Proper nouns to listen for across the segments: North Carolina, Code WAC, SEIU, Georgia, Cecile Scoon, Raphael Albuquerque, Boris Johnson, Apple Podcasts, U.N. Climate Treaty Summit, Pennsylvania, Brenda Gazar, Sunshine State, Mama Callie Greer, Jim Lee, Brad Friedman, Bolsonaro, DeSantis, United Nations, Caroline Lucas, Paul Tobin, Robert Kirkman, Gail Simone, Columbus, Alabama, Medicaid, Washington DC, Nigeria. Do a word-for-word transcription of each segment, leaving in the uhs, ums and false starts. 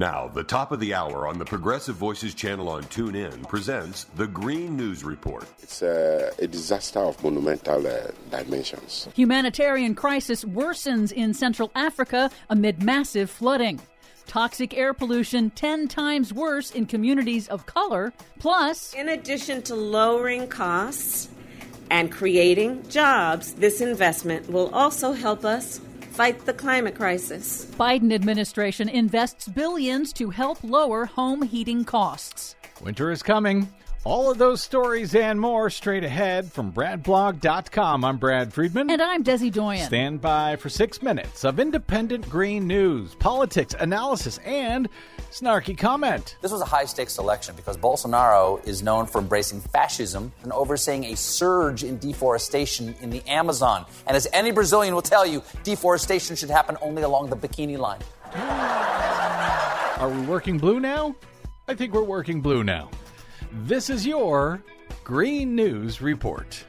Now, the top of the hour on the Progressive Voices channel on TuneIn presents the Green News Report. It's a, a disaster of monumental uh, dimensions. Humanitarian crisis worsens in Central Africa amid massive flooding. Toxic air pollution ten times worse in communities of color. Plus, in addition to lowering costs and creating jobs, this investment will also help us fight the climate crisis. Biden administration invests billions to help lower home heating costs. Winter is coming. All of those stories and more straight ahead from brad blog dot com. I'm Brad Friedman. And I'm Desi Doyen. Stand by for six minutes of independent green news, politics, analysis, and snarky comment. This was a high-stakes election because Bolsonaro is known for embracing fascism and overseeing a surge in deforestation in the Amazon. And as any Brazilian will tell you, deforestation should happen only along the bikini line. Are we working blue now? I think we're working blue now. This is your Green News Report.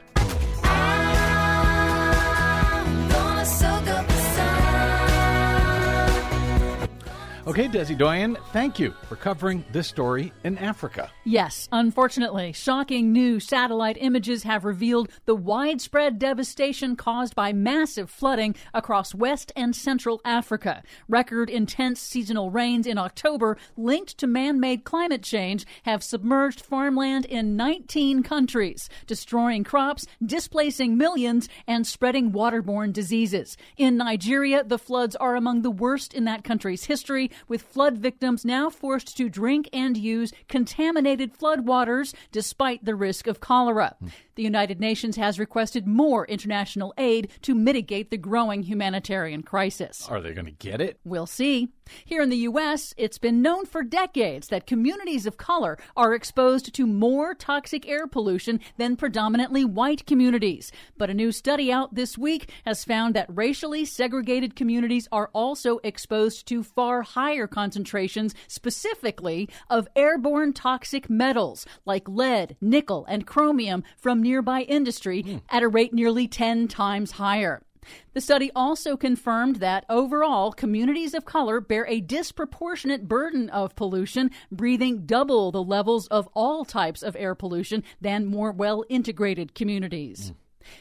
Okay, Desi Doyen, thank you for covering this story in Africa. Yes, unfortunately, shocking new satellite images have revealed the widespread devastation caused by massive flooding across West and Central Africa. Record intense seasonal rains in October, linked to man-made climate change, have submerged farmland in nineteen countries, destroying crops, displacing millions, and spreading waterborne diseases. In Nigeria, the floods are among the worst in that country's history, with flood victims now forced to drink and use contaminated floodwaters despite the risk of cholera. Mm. The United Nations has requested more international aid to mitigate the growing humanitarian crisis. Are they going to get it? We'll see. Here in the U S, it's been known for decades that communities of color are exposed to more toxic air pollution than predominantly white communities. But a new study out this week has found that racially segregated communities are also exposed to far higher concentrations, specifically of airborne toxic metals like lead, nickel, and chromium from nearby industry mm. at a rate nearly ten times higher. The study also confirmed that overall, communities of color bear a disproportionate burden of pollution, breathing double the levels of all types of air pollution than more well-integrated communities. Mm.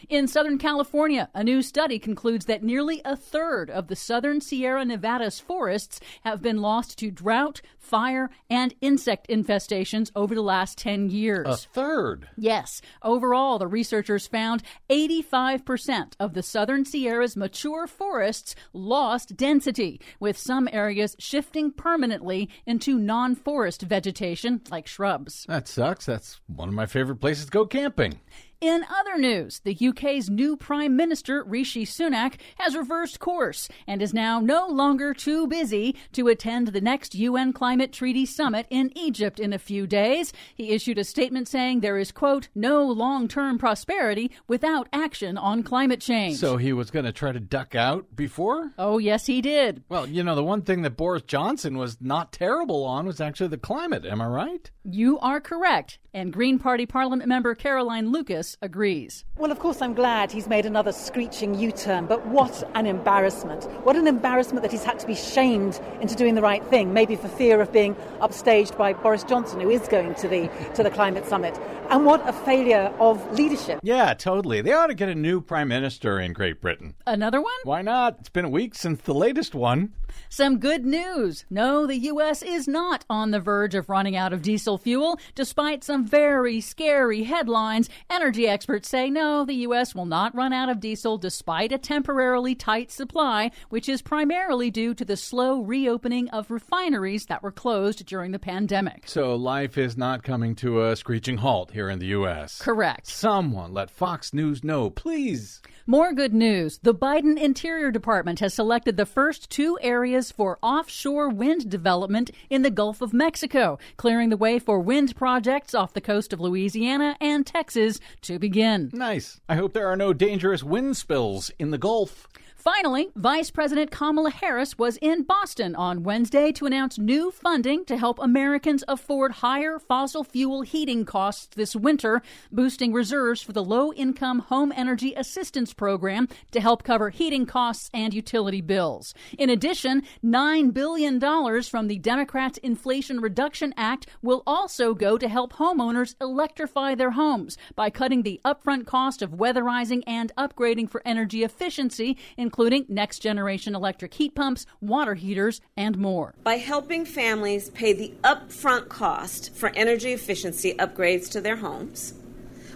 In Southern California, a new study concludes that nearly a third of the Southern Sierra Nevada's forests have been lost to drought, fire, and insect infestations over the last ten years. A third? Yes. Overall, the researchers found eighty-five percent of the Southern Sierra's mature forests lost density, with some areas shifting permanently into non-forest vegetation like shrubs. That sucks. That's one of my favorite places to go camping. In other news, the U K's new Prime Minister, Rishi Sunak, has reversed course and is now no longer too busy to attend the next U N Climate Treaty Summit in Egypt in a few days. He issued a statement saying there is, quote, no long-term prosperity without action on climate change. So he was going to try to duck out before? Oh, yes, he did. Well, you know, the one thing that Boris Johnson was not terrible on was actually the climate. Am I right? You are correct. And Green Party Parliament member Caroline Lucas agrees. Well, of course, I'm glad he's made another screeching U-turn, but what an embarrassment. What an embarrassment that he's had to be shamed into doing the right thing, maybe for fear of being upstaged by Boris Johnson, who is going to the to the climate summit. And what a failure of leadership. Yeah, totally. They ought to get a new prime minister in Great Britain. Another one? Why not? It's been a week since the latest one. Some good news. No, the U S is not on the verge of running out of diesel fuel. Despite some very scary headlines, energy experts say no, the U S will not run out of diesel despite a temporarily tight supply, which is primarily due to the slow reopening of refineries that were closed during the pandemic. So life is not coming to a screeching halt here in the U S. Correct. Someone let Fox News know, please. More good news. The Biden Interior Department has selected the first two areas areas for offshore wind development in the Gulf of Mexico, clearing the way for wind projects off the coast of Louisiana and Texas to begin. Nice. I hope there are no dangerous wind spills in the Gulf. Finally, Vice President Kamala Harris was in Boston on Wednesday to announce new funding to help Americans afford higher fossil fuel heating costs this winter, boosting reserves for the low-income home energy assistance program to help cover heating costs and utility bills. In addition, nine billion dollars from the Democrats' Inflation Reduction Act will also go to help homeowners electrify their homes by cutting the upfront cost of weatherizing and upgrading for energy efficiency, including next-generation electric heat pumps, water heaters, and more. By helping families pay the upfront cost for energy efficiency upgrades to their homes,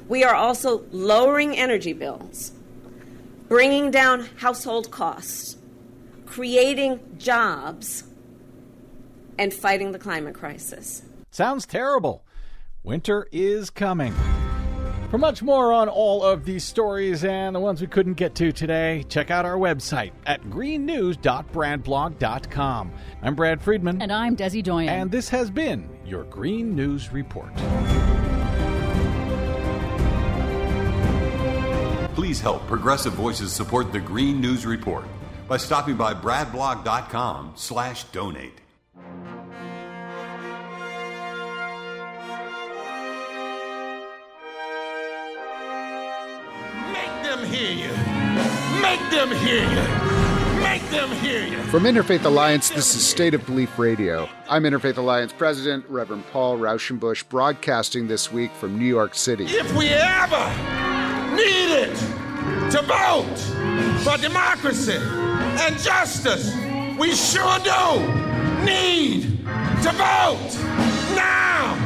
we are also lowering energy bills, bringing down household costs, creating jobs, and fighting the climate crisis. Sounds terrible. Winter is coming. For much more on all of these stories and the ones we couldn't get to today, check out our website at green news dot brad blog dot com. I'm Brad Friedman. And I'm Desi Doyen. And this has been your Green News Report. Please help Progressive Voices support the Green News Report by stopping by bradblog.com slash donate. Hear you. Make them hear you. Make them hear you. From Interfaith Alliance, this is State of Belief Radio. I'm Interfaith Alliance President, Reverend Paul Rauschenbusch, broadcasting this week from New York City. If we ever needed to vote for democracy and justice, we sure do need to vote now.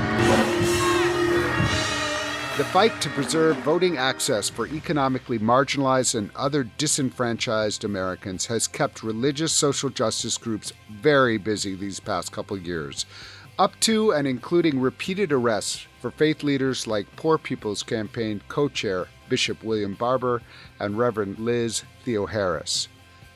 The fight to preserve voting access for economically marginalized and other disenfranchised Americans has kept religious social justice groups very busy these past couple years, up to and including repeated arrests for faith leaders like Poor People's Campaign co-chair Bishop William Barber and Reverend Liz Theoharis.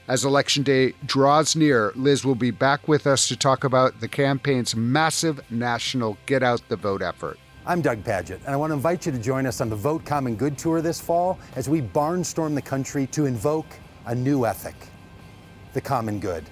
As Election Day draws near, Liz will be back with us to talk about the campaign's massive national Get Out the Vote effort. I'm Doug Pagitt, and I want to invite you to join us on the Vote Common Good Tour this fall as we barnstorm the country to invoke a new ethic, the common good.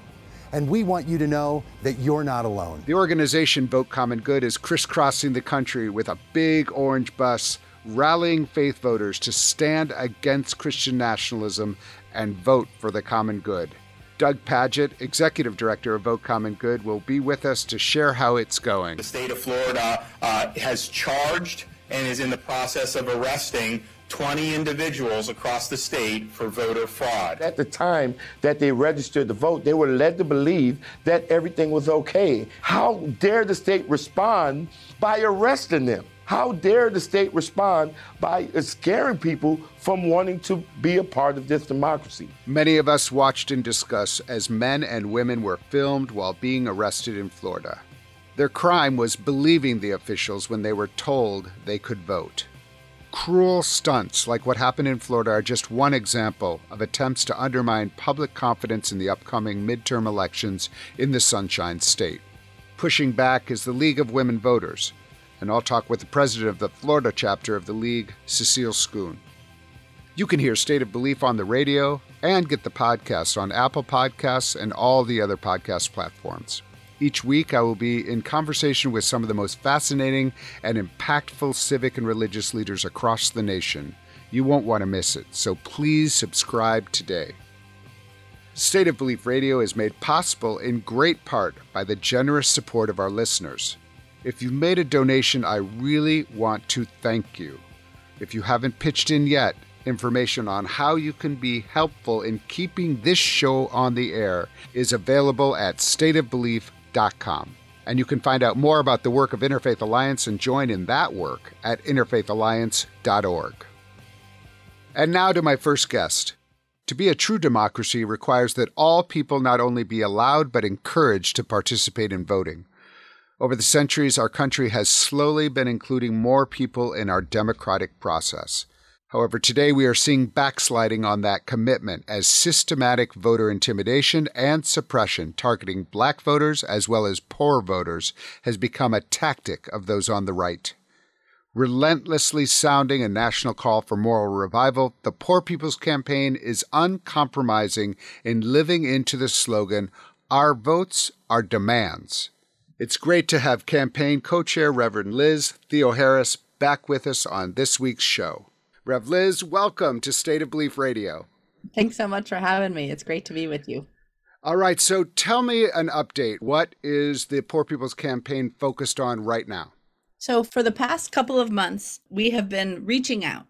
And we want you to know that you're not alone. The organization Vote Common Good is crisscrossing the country with a big orange bus, rallying faith voters to stand against Christian nationalism and vote for the common good. Doug Pagitt, Executive Director of Vote Common Good, will be with us to share how it's going. The state of Florida uh, has charged and is in the process of arresting twenty individuals across the state for voter fraud. At the time that they registered to vote, they were led to believe that everything was okay. How dare the state respond by arresting them? How dare the state respond by scaring people from wanting to be a part of this democracy? Many of us watched and discussed as men and women were filmed while being arrested in Florida. Their crime was believing the officials when they were told they could vote. Cruel stunts like what happened in Florida are just one example of attempts to undermine public confidence in the upcoming midterm elections in the Sunshine State. Pushing back is the League of Women Voters. And I'll talk with the president of the Florida chapter of the League, Cecile Scoon. You can hear State of Belief on the radio and get the podcast on Apple Podcasts and all the other podcast platforms. Each week, I will be in conversation with some of the most fascinating and impactful civic and religious leaders across the nation. You won't want to miss it, so please subscribe today. State of Belief Radio is made possible in great part by the generous support of our listeners. If you've made a donation, I really want to thank you. If you haven't pitched in yet, information on how you can be helpful in keeping this show on the air is available at state of belief dot com. And you can find out more about the work of Interfaith Alliance and join in that work at interfaith alliance dot org. And now to my first guest. To be a true democracy requires that all people not only be allowed but encouraged to participate in voting. Over the centuries, our country has slowly been including more people in our democratic process. However, today we are seeing backsliding on that commitment as systematic voter intimidation and suppression targeting black voters as well as poor voters has become a tactic of those on the right. Relentlessly sounding a national call for moral revival, the Poor People's Campaign is uncompromising in living into the slogan, "Our votes, our demands." It's great to have campaign co-chair Reverend Liz Theoharis back with us on this week's show. Rev Liz, welcome to State of Belief Radio. Thanks so much for having me. It's great to be with you. All right, so tell me an update. What is the Poor People's Campaign focused on right now? So for the past couple of months, we have been reaching out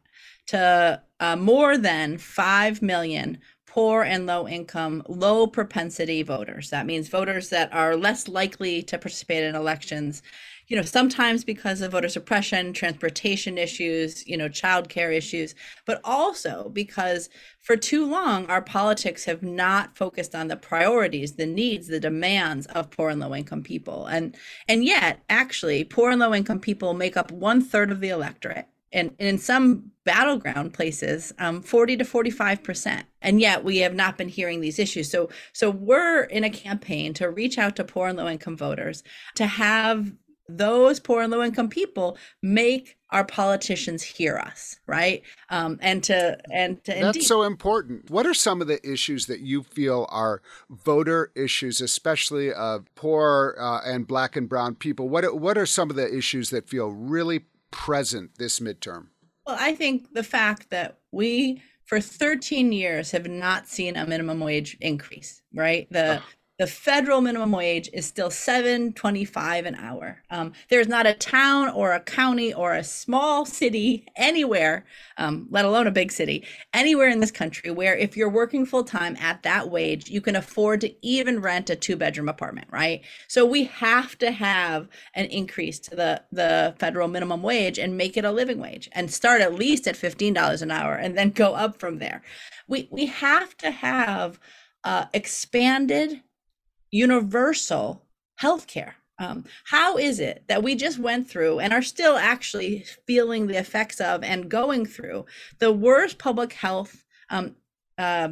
to uh, more than five million poor and low income, low propensity voters. That means voters that are less likely to participate in elections, you know, sometimes because of voter suppression, transportation issues, you know, childcare issues, but also because for too long, our politics have not focused on the priorities, the needs, the demands of poor and low income people. And, and yet, actually, poor and low income people make up one third of the electorate. And in some battleground places, um, forty to forty-five percent. And yet we have not been hearing these issues. So, so we're in a campaign to reach out to poor and low income voters, to have those poor and low income people make our politicians hear us, right? Um, and to, and to, that's indeed so important. What are some of the issues that you feel are voter issues, especially of poor uh, and black and brown people? What, what are some of the issues that feel really present this midterm? Well, I think the fact that we, for thirteen years, have not seen a minimum wage increase, right? The, oh. the federal minimum wage is still seven twenty-five an hour. Um, there's not a town or a county or a small city anywhere, um, let alone a big city, anywhere in this country where if you're working full time at that wage, you can afford to even rent a two bedroom apartment, right? So we have to have an increase to the, the federal minimum wage and make it a living wage and start at least at fifteen dollars an hour and then go up from there. We, we have to have uh, expanded universal healthcare. Um, how is it that we just went through and are still actually feeling the effects of and going through the worst public health um, uh,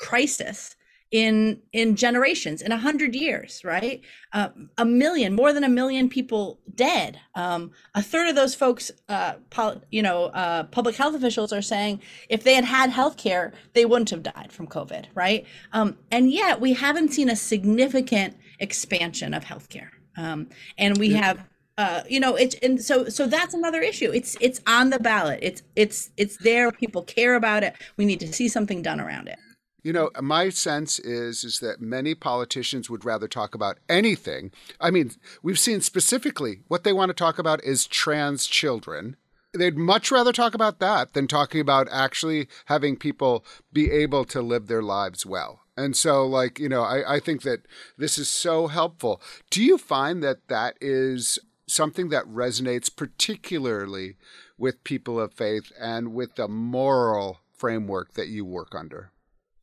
crisis in in generations, in a hundred years, right? Uh, a million, more than a million people dead. Um, a third of those folks, uh, pol- you know, uh, public health officials are saying if they had had healthcare, they wouldn't have died from COVID, right? Um, and yet we haven't seen a significant expansion of healthcare, um, and we yeah. have. Uh, you know, it's and so so that's another issue. It's it's on the ballot. It's it's it's there. People care about it. We need to see something done around it. You know, my sense is is that many politicians would rather talk about anything. I mean, we've seen specifically what they want to talk about is trans children. They'd much rather talk about that than talking about actually having people be able to live their lives well. And so, like, you know, I, I think that this is so helpful. Do you find that that is something that resonates particularly with people of faith and with the moral framework that you work under?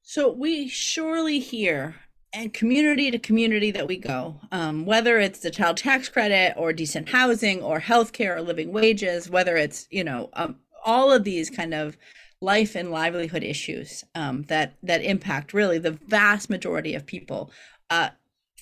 So we surely hear, and community to community that we go, um, whether it's the child tax credit or decent housing or healthcare or living wages, whether it's, you know, um, all of these kind of life and livelihood issues um, that that impact really the vast majority of people, uh,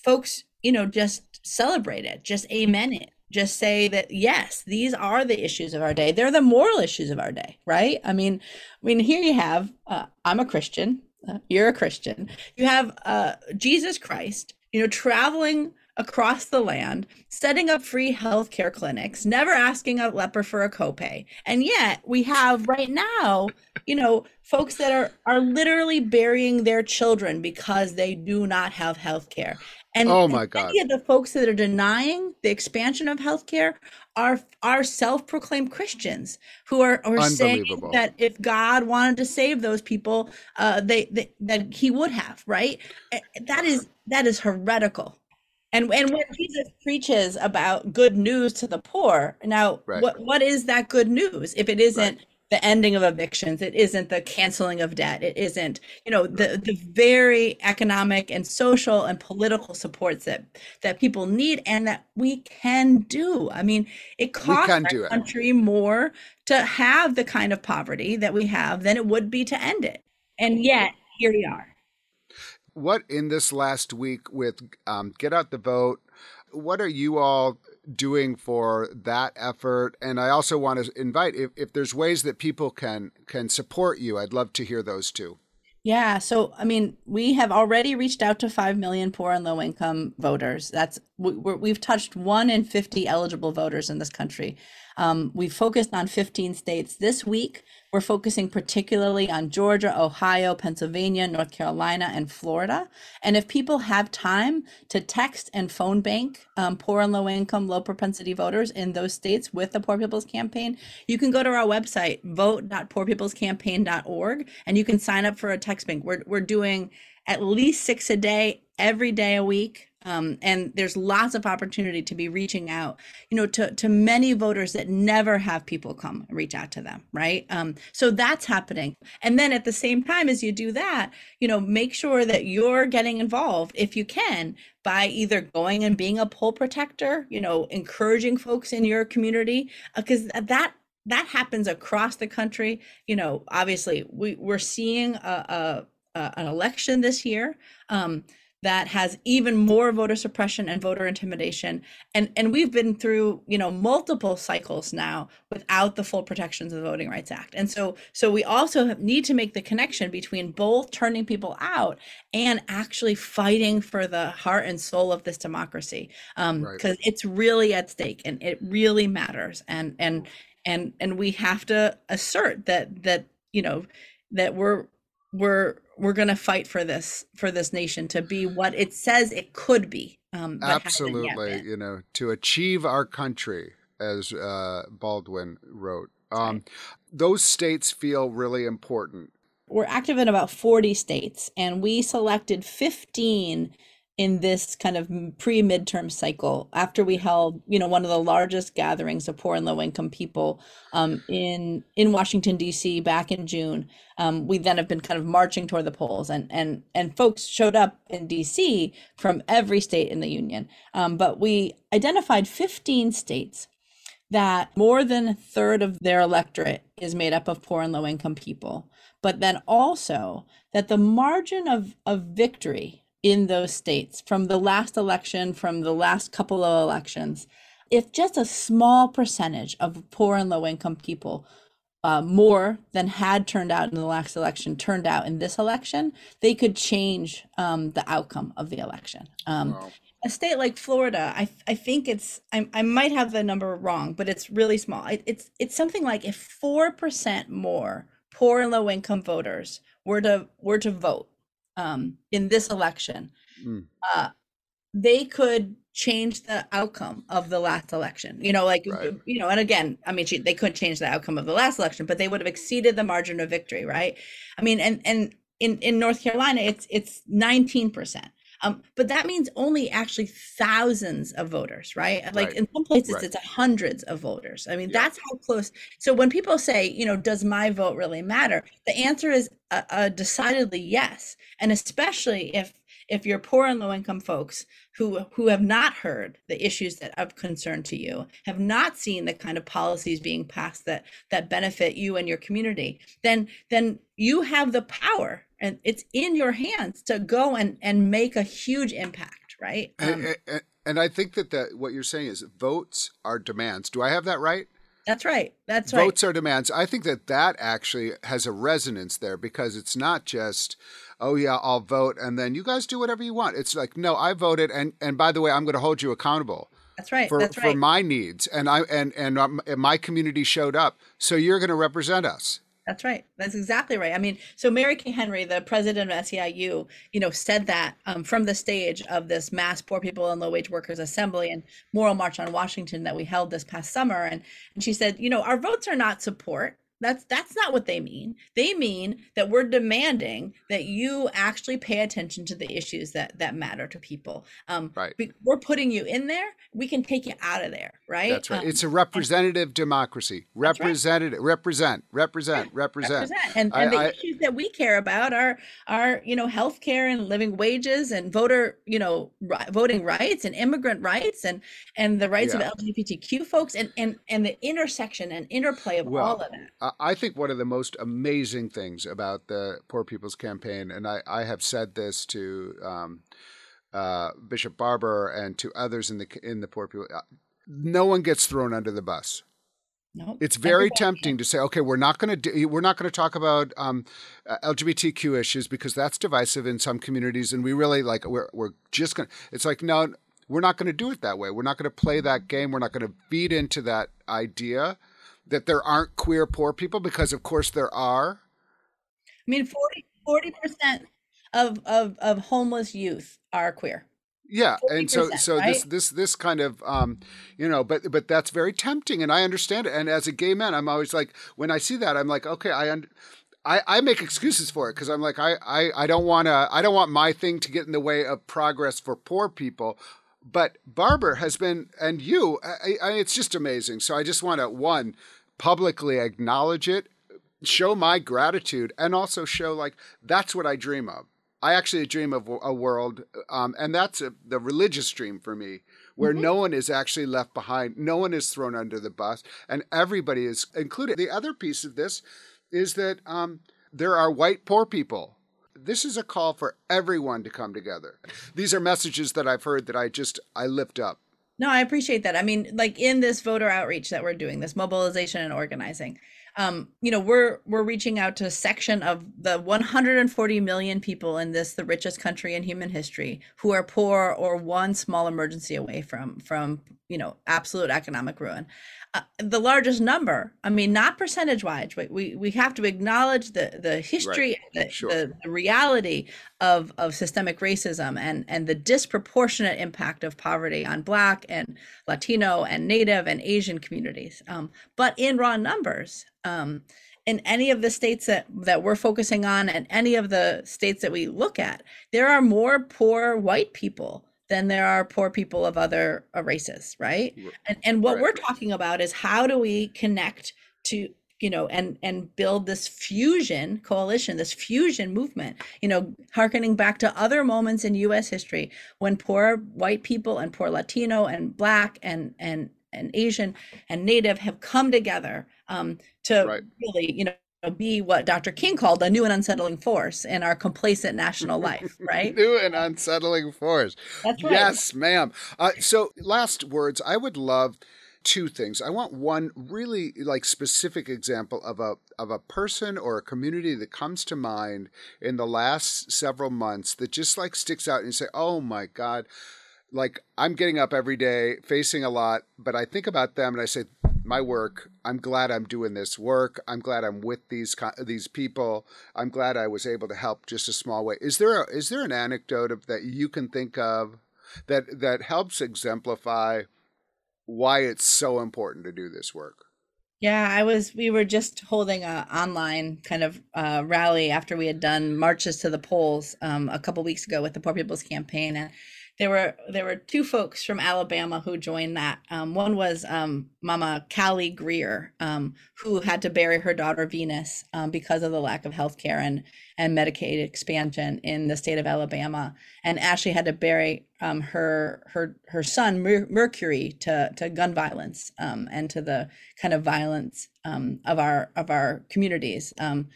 folks, you know, just celebrate it, just amen it. Just say that, yes, these are the issues of our day. They're the moral issues of our day, right? I mean, I mean, here you have, uh, I'm a Christian. Uh, you're a Christian. You have uh, Jesus Christ, you know, traveling across the land, setting up free healthcare clinics, never asking a leper for a copay. And yet we have right now, you know, folks that are, are literally burying their children because they do not have healthcare. And oh my God. Many of the folks that are denying the expansion of healthcare are are self-proclaimed Christians who are, are saying that if God wanted to save those people, uh, they, they that He would have, right? That is that is heretical. And and when Jesus preaches about good news to the poor, now right. what what is that good news if it isn't right. the ending of evictions, it isn't the canceling of debt, it isn't, you know, the, the very economic and social and political supports that, that people need and that we can do. I mean, it costs our country more to have the kind of poverty that we have than it would be to end it. And yet, here we are. What in this last week with um, Get Out the Vote, what are you all doing for that effort. And I also want to invite, if, if there's ways that people can can support you, I'd love to hear those too. Yeah. So, I mean, we have already reached out to five million poor and low income voters. That's we're, we've touched one in fifty eligible voters in this country. Um, we've focused on fifteen states this week. We're focusing particularly on Georgia, Ohio, Pennsylvania, North Carolina, and Florida. And if people have time to text and phone bank um, poor and low income, low propensity voters in those states with the Poor People's Campaign, you can go to our website, vote dot poor peoples campaign dot org, and you can sign up for a text bank. We're, we're doing at least six a day, every day a week. Um, and there's lots of opportunity to be reaching out, you know, to, to many voters that never have people come reach out to them. Right. Um, so that's happening. And then at the same time as you do that, you know, make sure that you're getting involved if you can by either going and being a poll protector, you know, encouraging folks in your community, because uh, that that happens across the country. You know, obviously, we, we're seeing a, a, a, an election this year. Um, that has even more voter suppression and voter intimidation. And, and we've been through, you know, multiple cycles now without the full protections of the Voting Rights Act. And so, so we also need to make the connection between both turning people out and actually fighting for the heart and soul of this democracy. Um, right. 'Cause it's really at stake and it really matters. And, and, and, and we have to assert that, that, you know, that we're, we're, we're going to fight for this, for this nation to be what it says it could be. Um, Absolutely. You know, to achieve our country, as uh, Baldwin wrote, um, right. Those states feel really important. We're active in about forty states, and we selected fifteen in this kind of pre-midterm cycle after we held, you know, one of the largest gatherings of poor and low-income people um, in in Washington, D C back in June. Um, we then have been kind of marching toward the polls, and and and folks showed up in D C from every state in the union. Um, but we identified fifteen states that more than a third of their electorate is made up of poor and low-income people, but then also that the margin of, of victory in those states from the last election, from the last couple of elections, if just a small percentage of poor and low-income people uh, more than had turned out in the last election turned out in this election, they could change um, the outcome of the election. Um, wow. A state like Florida, I I think it's I I might have the number wrong, but it's really small. It, it's it's something like if four percent more poor and low-income voters were to were to vote. Um, in this election, mm. uh, they could change the outcome of the last election, you know, like, right. you know, and again, I mean, she, they couldn't change the outcome of the last election, but they would have exceeded the margin of victory. Right. I mean, and, and in, in North Carolina, it's, it's nineteen percent. Um, but that means only actually thousands of voters, right? Like right. in some places right. it's hundreds of voters. I mean, yeah. that's how close. So when people say, you know, does my vote really matter? The answer is uh, uh, decidedly yes. And especially if if you're poor and low income folks who who have not heard the issues that are of concern to you, have not seen the kind of policies being passed that that benefit you and your community, then then you have the power. And it's in your hands to go and, and make a huge impact, right? Um, and, and, and I think that the, what you're saying is votes are demands. Do I have that right? That's right. That's right. Votes are demands. I think that that actually has a resonance there because it's not just, oh, yeah, I'll vote, and then you guys do whatever you want. It's like, no, I voted, and, and by the way, I'm going to hold you accountable. That's right. For, that's right. For my needs, and, I, and, and, um, and my community showed up, so you're going to represent us. That's right. That's exactly right. I mean, so Mary Kay Henry, the president of S E I U, you know, said that um, from the stage of this mass poor people and low wage workers assembly and moral march on Washington that we held this past summer. And, and she said, you know, our votes are not support. That's that's not what they mean. They mean that we're demanding that you actually pay attention to the issues that that matter to people. Um, right. We, we're putting you in there. We can take you out of there. Right. That's right. Um, it's a representative and, democracy. Representative. Right. Represent. Represent. Yeah, represent. Represent. And, I, and the I, issues that we care about are are you know healthcare and living wages and voter you know r- voting rights and immigrant rights and and the rights yeah. of L G B T Q folks and and and the intersection and interplay of well, all of that. I think one of the most amazing things about the Poor People's Campaign, and I, I have said this to um, uh, Bishop Barber and to others in the in the Poor People, no one gets thrown under the bus. Nope. It's very Everybody tempting can. to say, okay, we're not going to do, we're not going to talk about um, L G B T Q issues because that's divisive in some communities, and we really like we're we're just going. It's like no, we're not going to do it that way. We're not going to play that game. We're not going to feed into that idea that there aren't queer poor people because, of course, there are. I mean, forty percent of of of homeless youth are queer. Yeah, and so so right? this this this kind of um, you know, but but that's very tempting, and I understand it. And as a gay man, I'm always like, when I see that, I'm like, okay, I un- I, I make excuses for it because I'm like, I I, I don't want to, I don't want my thing to get in the way of progress for poor people. But Barber has been, and you, I, I, it's just amazing. So I just want to one publicly acknowledge it, show my gratitude, and also show like that's what I dream of. I actually dream of a world, um, and that's a, the religious dream for me, where mm-hmm. no one is actually left behind. No one is thrown under the bus, and everybody is included. The other piece of this is that um, there are white poor people. This is a call for everyone to come together. These are messages that I've heard that I just, I lift up. No, I appreciate that. I mean, like in this voter outreach that we're doing, this mobilization and organizing, Um, you know, we're we're reaching out to a section of the one hundred forty million people in this, the richest country in human history, who are poor or one small emergency away from from, you know, absolute economic ruin. Uh, the largest number, I mean, not percentage wise, we, we we have to acknowledge the the history, right. the, sure. the, the reality of of systemic racism and and the disproportionate impact of poverty on Black and Latino and Native and Asian communities, um, but in raw numbers. Um, in any of the states that, that we're focusing on and any of the states that we look at, there are more poor white people than there are poor people of other races, right? And and what right. we're talking about is how do we connect to, you know, and and build this fusion coalition, this fusion movement, you know, hearkening back to other moments in U S history when poor white people and poor Latino and Black and and and Asian and Native have come together um, to right. really, you know, be what Doctor King called a new and unsettling force in our complacent national life, right? New and unsettling force. That's right. Yes, ma'am. Uh, so last words, I would love two things. I want one really like specific example of a of a person or a community that comes to mind in the last several months that just like sticks out and you say, oh my God, like I'm getting up every day facing a lot, but I think about them and I say, my work, I'm glad I'm doing this work. I'm glad I'm with these these people. I'm glad I was able to help just a small way. Is there a, is there an anecdote of, that you can think of that that helps exemplify why it's so important to do this work? Yeah, I was. We were just holding an online kind of uh, rally after we had done marches to the polls um, a couple of weeks ago with the Poor People's Campaign, and there were there were two folks from Alabama who joined that. Um, one was um, Mama Callie Greer, um, who had to bury her daughter Venus um, because of the lack of health care and, and Medicaid expansion in the state of Alabama. And Ashley had to bury um, her her her son Mer- Mercury to to gun violence um, and to the kind of violence um, of our of our communities. Um,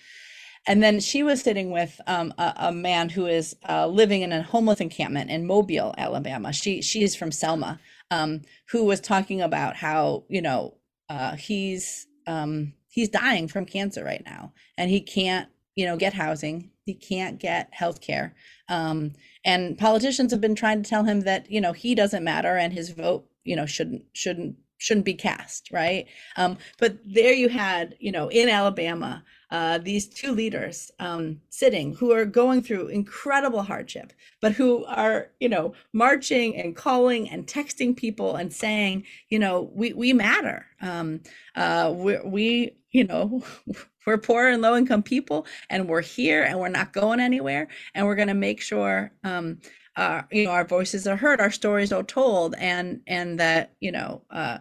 And then she was sitting with um, a, a man who is uh, living in a homeless encampment in Mobile, Alabama. She she is from Selma, um, who was talking about how, you know, uh, he's um, he's dying from cancer right now, and he can't, you know, get housing. He can't get health care. Um, and politicians have been trying to tell him that, you know, he doesn't matter and his vote, you know, shouldn't shouldn't shouldn't be cast. Right. Um, but there you had, you know, in Alabama, Uh, these two leaders um, sitting who are going through incredible hardship, but who are, you know, marching and calling and texting people and saying, you know, we we matter. Um, uh, we, we, you know, we're poor and low income people, and we're here, and we're not going anywhere, and we're going to make sure, um, uh, you know, our voices are heard, our stories are told, and and that, you know, uh,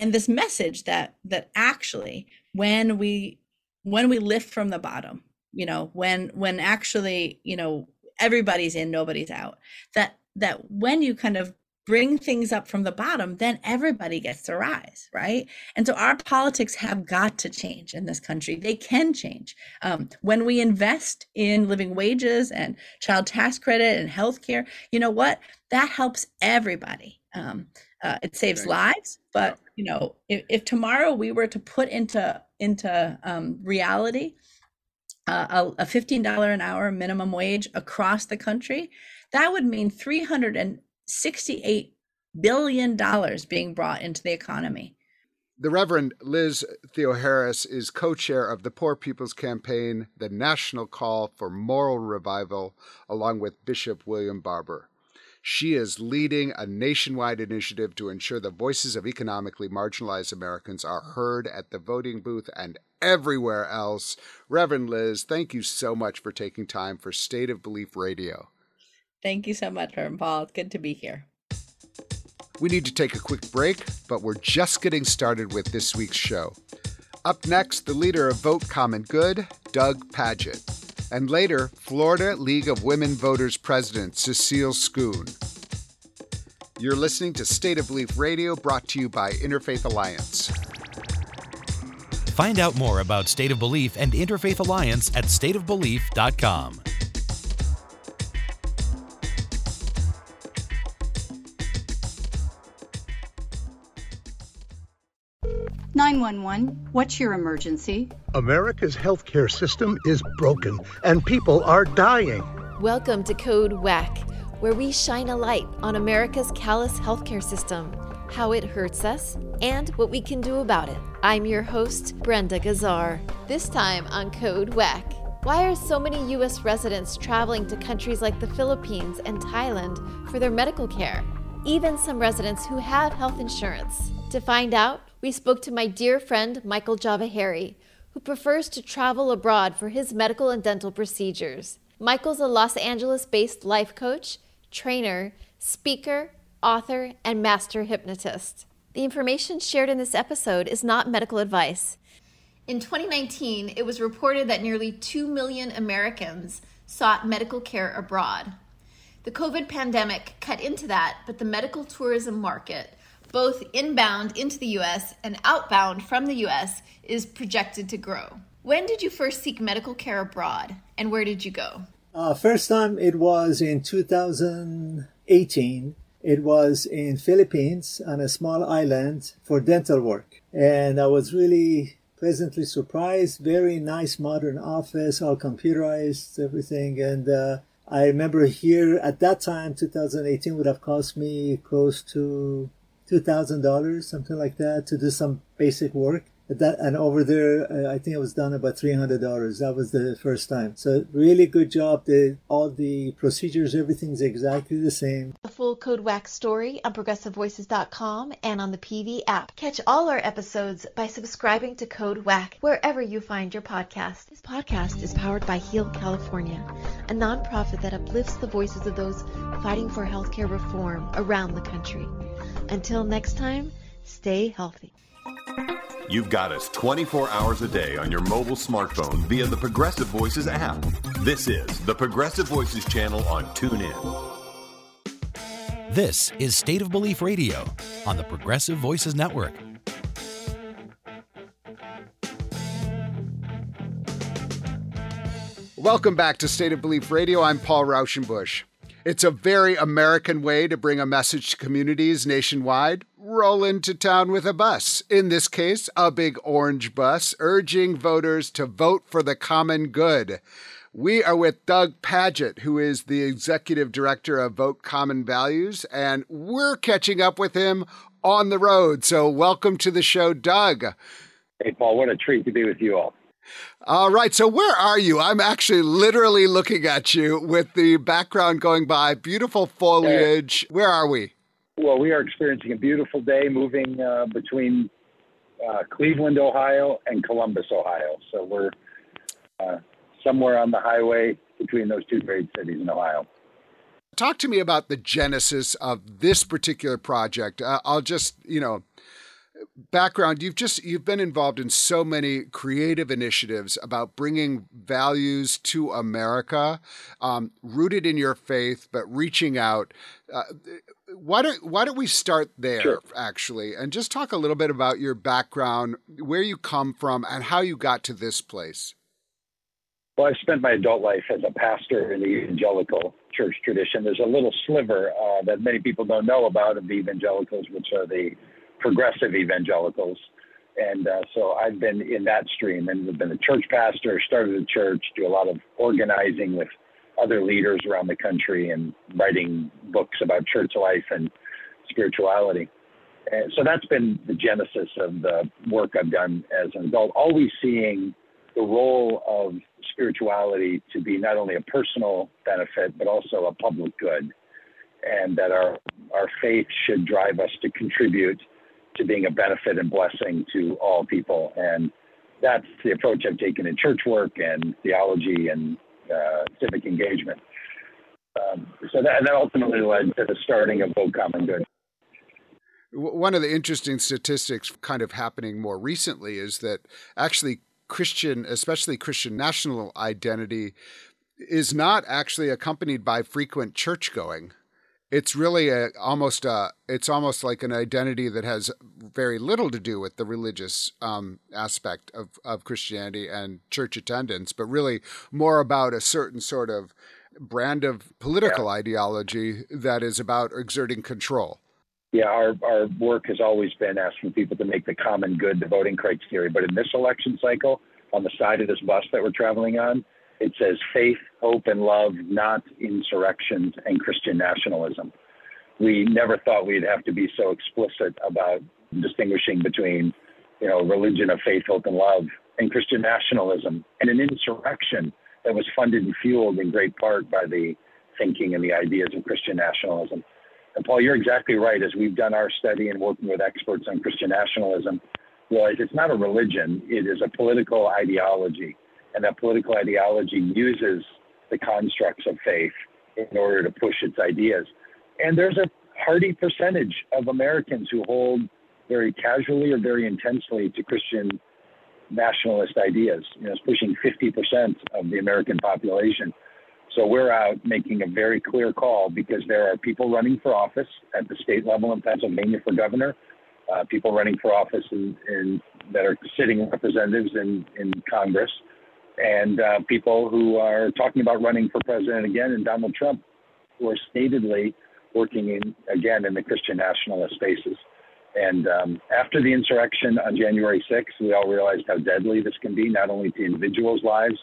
and this message that that actually when we when we lift from the bottom, you know, when, when actually, you know, everybody's in, nobody's out, that, that when you kind of bring things up from the bottom, then everybody gets to rise. Right. And so our politics have got to change in this country. They can change. Um, when we invest in living wages and child tax credit and healthcare, you know what, that helps everybody. Um, Uh, it saves lives, but you know, if, if tomorrow we were to put into into um, reality uh, a fifteen dollars an hour minimum wage across the country, that would mean three hundred sixty-eight billion dollars being brought into the economy. The Reverend Liz Theoharis is co-chair of the Poor People's Campaign, the National Call for Moral Revival, along with Bishop William Barber. She is leading a nationwide initiative to ensure the voices of economically marginalized Americans are heard at the voting booth and everywhere else. Reverend Liz, thank you so much for taking time for State of Belief Radio. Thank you so much, Reverend Paul. It's good to be here. We need to take a quick break, but we're just getting started with this week's show. Up next, the leader of Vote Common Good, Doug Pagitt. And later, Florida League of Women Voters President Cecile Scoon. You're listening to State of Belief Radio, brought to you by Interfaith Alliance. Find out more about State of Belief and Interfaith Alliance at state of belief dot com. nine one one, what's your emergency? America's healthcare system is broken and people are dying. Welcome to Code W A C, where we shine a light on America's callous healthcare system, how it hurts us, and what we can do about it. I'm your host, Brenda Gazar. This time on Code W A C. Why are so many U S residents traveling to countries like the Philippines and Thailand for their medical care? Even some residents who have health insurance. To find out, we spoke to my dear friend, Michael Javaheri, who prefers to travel abroad for his medical and dental procedures. Michael's a Los Angeles-based life coach, trainer, speaker, author, and master hypnotist. The information shared in this episode is not medical advice. In twenty nineteen, it was reported that nearly two million Americans sought medical care abroad. The COVID pandemic cut into that, but the medical tourism market, both inbound into the U S and outbound from the U S, is projected to grow. When did you first seek medical care abroad, and where did you go? Uh, first time it was in two thousand eighteen. It was in Philippines on a small island for dental work. And I was really pleasantly surprised. Very nice modern office, all computerized, everything. And uh, I remember here at that time, two thousand eighteen would have cost me close to two thousand dollars, something like that, to do some basic work. That, and over there, uh, I think it was done about three hundred dollars. That was the first time. So really good job. They, all the procedures, everything's exactly the same. The full Code W A C story on progressive voices dot com and on the P V app. Catch all our episodes by subscribing to Code W A C wherever you find your podcast. This podcast is powered by Heal California, a nonprofit that uplifts the voices of those fighting for healthcare reform around the country. Until next time, stay healthy. You've got us twenty-four hours a day on your mobile smartphone via the Progressive Voices app. This is the Progressive Voices channel on TuneIn. This is State of Belief Radio on the Progressive Voices Network. Welcome back to State of Belief Radio. I'm Paul Rauschenbusch. It's a very American way to bring a message to communities nationwide. Roll into town with a bus, in this case, a big orange bus, urging voters to vote for the common good. We are with Doug Pagitt, who is the executive director of Vote Common Values, and we're catching up with him on the road. So welcome to the show, Doug. Hey, Paul, what a treat to be with you all. All right. So where are you? I'm actually literally looking at you with the background going by. Beautiful foliage. Where are we? Well, we are experiencing a beautiful day moving uh, between uh, Cleveland, Ohio and Columbus, Ohio. So we're uh, somewhere on the highway between those two great cities in Ohio. Talk to me about the genesis of this particular project. Uh, I'll just, you know, background, you've just you've been involved in so many creative initiatives about bringing values to America, um, rooted in your faith, but reaching out. Uh, why don't why don't we start there, sure. actually, and just talk a little bit about your background, where you come from, and how you got to this place? Well, I spent my adult life as a pastor in the evangelical church tradition. There's a little sliver uh, that many people don't know about of the evangelicals, which are the progressive evangelicals. And uh, so I've been in that stream and have been a church pastor, started a church, do a lot of organizing with other leaders around the country and writing books about church life and spirituality. And so that's been the genesis of the work I've done as an adult, always seeing the role of spirituality to be not only a personal benefit, but also a public good, and that our our faith should drive us to contribute to being a benefit and blessing to all people. And that's the approach I've taken in church work and theology and uh, civic engagement. Um, so that, that ultimately led to the starting of Vote Common Good. One of the interesting statistics kind of happening more recently is that actually Christian, especially Christian national identity, is not actually accompanied by frequent church going. It's really a, almost a, it's almost like an identity that has very little to do with the religious um, aspect of, of Christianity and church attendance, but really more about a certain sort of brand of political yeah. ideology that is about exerting control. Yeah, our, our work has always been asking people to make the common good the voting criteria theory. But in this election cycle, on the side of this bus that we're traveling on, it says faith, hope, and love, not insurrections and Christian nationalism. We never thought we'd have to be so explicit about distinguishing between, you know, religion of faith, hope, and love and Christian nationalism and an insurrection that was funded and fueled in great part by the thinking and the ideas of Christian nationalism. And Paul, you're exactly right. As we've done our study and working with experts on Christian nationalism, realize it's not a religion, it is a political ideology. And that political ideology uses the constructs of faith in order to push its ideas. And there's a hearty percentage of Americans who hold very casually or very intensely to Christian nationalist ideas. You know, it's pushing fifty percent of the American population. So we're out making a very clear call because there are people running for office at the state level in Pennsylvania for governor, uh, people running for office in, in, that are sitting representatives in, in Congress, and uh, people who are talking about running for president again, and Donald Trump, who are statedly working in, again, in the Christian nationalist spaces. And um, after the insurrection on January sixth, we all realized how deadly this can be, not only to individuals' lives,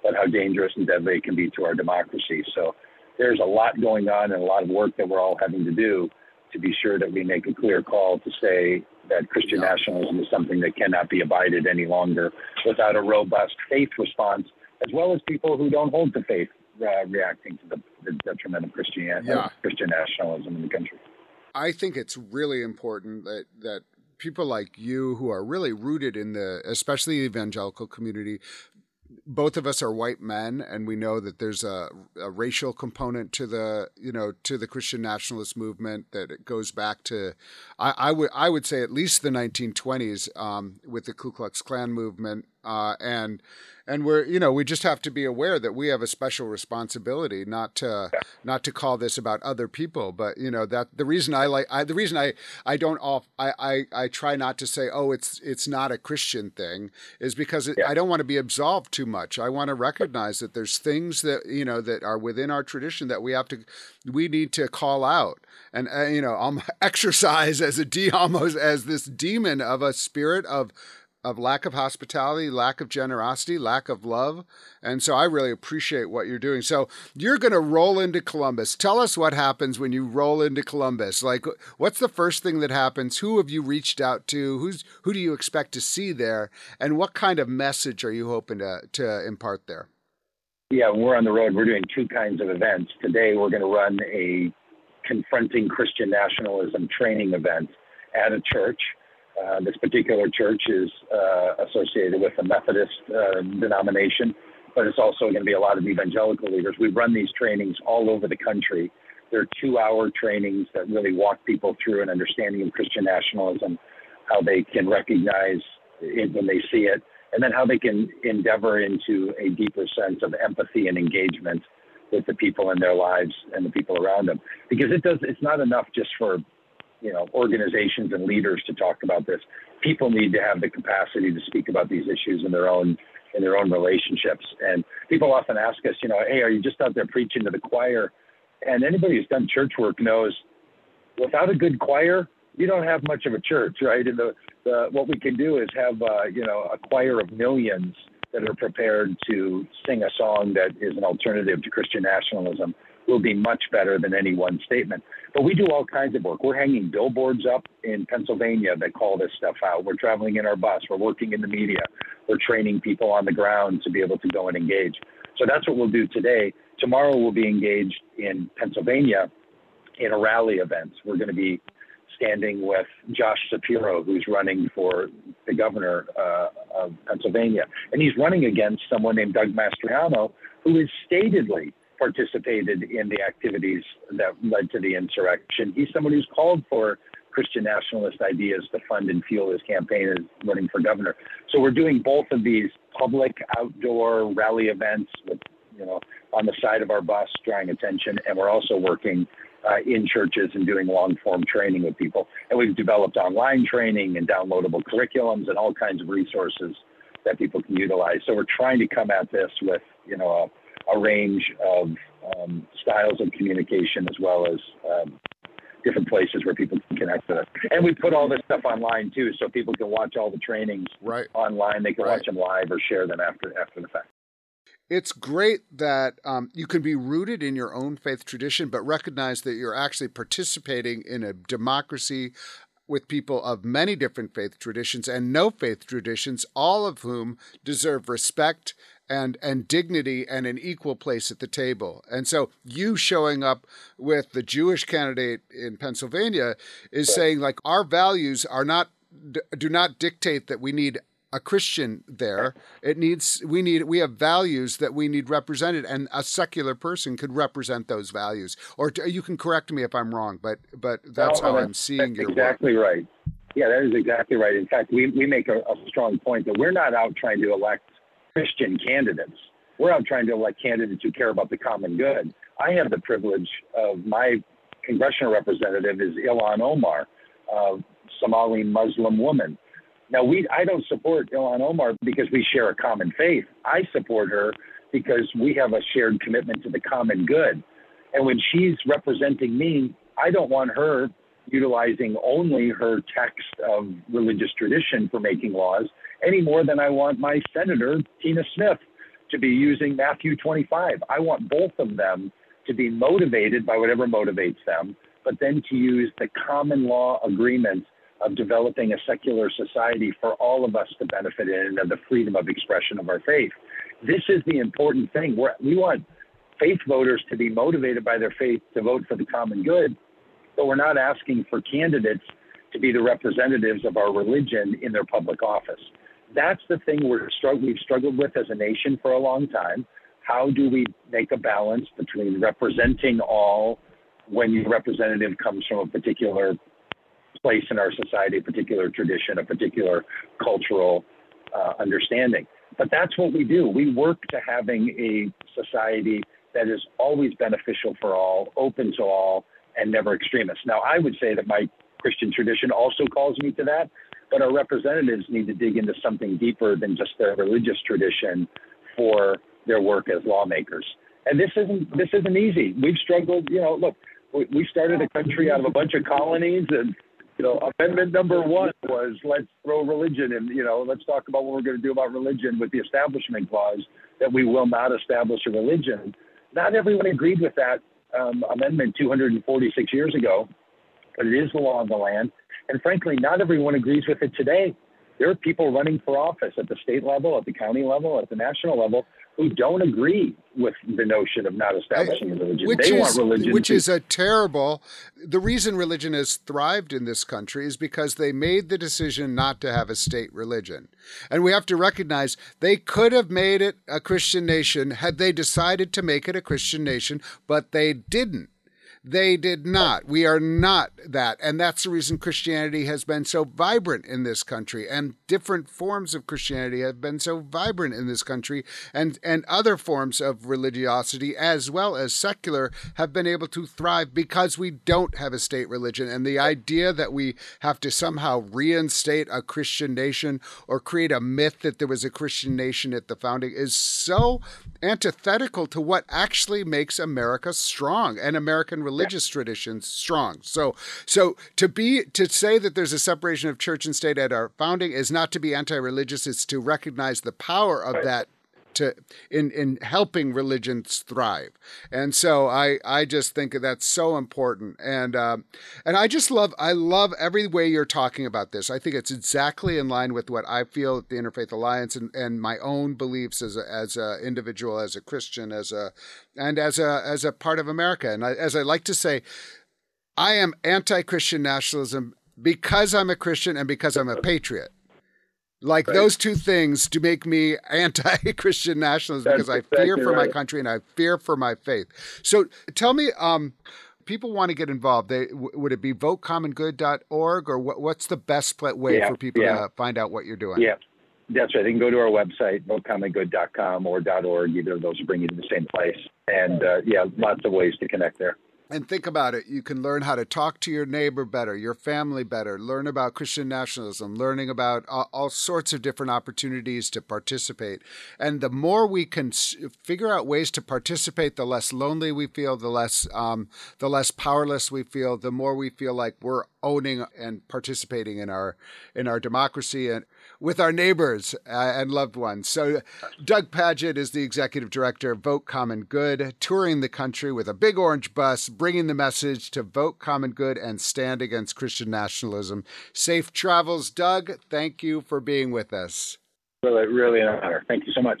but how dangerous and deadly it can be to our democracy. So there's a lot going on and a lot of work that we're all having to do to be sure that we make a clear call to say that Christian yeah. nationalism is something that cannot be abided any longer without a robust faith response, as well as people who don't hold to faith uh, reacting to the, the detriment of Christianity, yeah. Christian nationalism in the country. I think it's really important that, that people like you who are really rooted in the, especially the evangelical community, both of us are white men, and we know that there's a, a racial component to the, you know, to the Christian nationalist movement that it goes back to, I, I would I would say at least the nineteen twenties um, with the Ku Klux Klan movement, uh, and and we're you know we just have to be aware that we have a special responsibility not to not to call this about other people, but you know that the reason I like I, the reason I I don't off I, I I try not to say oh it's it's not a Christian thing is because it, yeah. I don't want to be absolved too much. I want to recognize that there's things that, you know, that are within our tradition that we have to, we need to call out and, uh, you know, um, exercise as a de almost as this demon of a spirit of, of lack of hospitality, lack of generosity, lack of love. And so I really appreciate what you're doing. So you're going to roll into Columbus. Tell us what happens when you roll into Columbus. Like, what's the first thing that happens? Who have you reached out to? Who's who do you expect to see there? And what kind of message are you hoping to, to impart there? Yeah, when we're on the road, we're doing two kinds of events. Today, we're going to run a Confronting Christian Nationalism training event at a church. Uh, this particular church is uh, associated with a Methodist uh, denomination, but it's also going to be a lot of evangelical leaders. We run these trainings all over the country. They're two-hour trainings that really walk people through an understanding of Christian nationalism, how they can recognize it when they see it, and then how they can endeavor into a deeper sense of empathy and engagement with the people in their lives and the people around them. Because it does, it's not enough just for, you know, organizations and leaders to talk about this. People need to have the capacity to speak about these issues in their own in their own relationships. And people often ask us, you know, hey, are you just out there preaching to the choir? And anybody who's done church work knows without a good choir, you don't have much of a church, right? And the, the, what we can do is have, uh, you know, a choir of millions that are prepared to sing a song that is an alternative to Christian nationalism will be much better than any one statement. But we do all kinds of work. We're hanging billboards up in Pennsylvania that call this stuff out. We're traveling in our bus. We're working in the media. We're training people on the ground to be able to go and engage. So that's what we'll do today. Tomorrow we'll be engaged in Pennsylvania in a rally event. We're going to be standing with Josh Shapiro, who's running for the governor uh, of Pennsylvania. And he's running against someone named Doug Mastriano, who has statedly participated in the activities that led to the insurrection. He's someone who's called for Christian nationalist ideas to fund and fuel his campaign as running for governor. So we're doing both of these public outdoor rally events with, you know, on the side of our bus, drawing attention. And we're also working uh, in churches and doing long form training with people. And we've developed online training and downloadable curriculums and all kinds of resources that people can utilize. So we're trying to come at this with, you know, a, a range of um, styles of communication, as well as um, different places where people can connect with us. And we put all this stuff online too, so people can watch all the trainings right. online. They can right. watch them live or share them after after the fact. It's great that um, you can be rooted in your own faith tradition, but recognize that you're actually participating in a democracy with people of many different faith traditions and no faith traditions, all of whom deserve respect and, and dignity and an equal place at the table. And so you showing up with the Jewish candidate in Pennsylvania is saying, like, our values are not do not dictate that we need a Christian there. It needs, we need, we have values that we need represented, and a secular person could represent those values. Or you can correct me if I'm wrong, but, but that's no, how that's, I'm seeing your exactly work. Right. Yeah, that is exactly right. In fact, we, we make a, a strong point that we're not out trying to elect Christian candidates. We're out trying to elect candidates who care about the common good. I have the privilege of my congressional representative is Ilhan Omar, a Somali Muslim woman. Now, we I don't support Ilhan Omar because we share a common faith. I support her because we have a shared commitment to the common good. And when she's representing me, I don't want her utilizing only her text of religious tradition for making laws any more than I want my Senator, Tina Smith, to be using Matthew twenty-five. I want both of them to be motivated by whatever motivates them, but then to use the common law agreement of developing a secular society for all of us to benefit in, and the freedom of expression of our faith. This is the important thing. We're, we want faith voters to be motivated by their faith to vote for the common good, but we're not asking for candidates to be the representatives of our religion in their public office. That's the thing we're strugg- we've struggled with as a nation for a long time. How do we make a balance between representing all when your representative comes from a particular place in our society, a particular tradition, a particular cultural uh, understanding? But that's what we do. We work to having a society that is always beneficial for all, open to all, and never extremist. Now, I would say that my Christian tradition also calls me to that, but our representatives need to dig into something deeper than just their religious tradition for their work as lawmakers. And this isn't this isn't easy. We've struggled, you know, look, we, we started a country out of a bunch of colonies, and you know, amendment number one was let's throw religion and, you know, let's talk about what we're going to do about religion with the Establishment Clause, that we will not establish a religion. Not everyone agreed with that um, amendment two hundred forty-six years ago, but it is the law of the land. And frankly, not everyone agrees with it today. There are people running for office at the state level, at the county level, at the national level, who don't agree with the notion of not establishing a religion. Which they is, want religion. Which to- is a terrible... The reason religion has thrived in this country is because they made the decision not to have a state religion. And we have to recognize they could have made it a Christian nation had they decided to make it a Christian nation, but they didn't. They did not. We are not that. And that's the reason Christianity has been so vibrant in this country, and different forms of Christianity have been so vibrant in this country, and, and other forms of religiosity as well as secular have been able to thrive because we don't have a state religion. And the idea that we have to somehow reinstate a Christian nation or create a myth that there was a Christian nation at the founding is so antithetical to what actually makes America strong and American religious yeah. traditions strong. So, so to be to say that there's a separation of church and state at our founding is not to be anti-religious. It's to recognize the power of right. that to in in helping religions thrive. And so I I just think that's so important. And um, and I just love I love every way you're talking about this. I think it's exactly in line with what I feel at the Interfaith Alliance and, and my own beliefs as a, as a individual, as a Christian, as a and as a as a part of America. And I, as I like to say, I am anti-Christian nationalism because I'm a Christian and because I'm a patriot. Like right. those two things do make me anti-Christian nationalist That's because I exactly fear for right. my country and I fear for my faith. So tell me, um, people want to get involved. They w- would it be vote common good dot org or what, what's the best way yeah, for people yeah. to find out what you're doing? Yeah. That's right. They can go to our website, vote common good dot com or .org. Either of those will bring you to the same place. And uh, yeah, lots of ways to connect there. And think about it. You can learn how to talk to your neighbor better, your family better, learn about Christian nationalism, learning about all sorts of different opportunities to participate. And the more we can figure out ways to participate, the less lonely we feel, the less um, the less powerless we feel, the more we feel like we're owning and participating in our in our democracy and with our neighbors and loved ones. So Doug Pagitt is the executive director of Vote Common Good, touring the country with a big orange bus, bringing the message to vote common good and stand against Christian nationalism. Safe travels, Doug. Thank you for being with us. Really, really an honor. Thank you so much.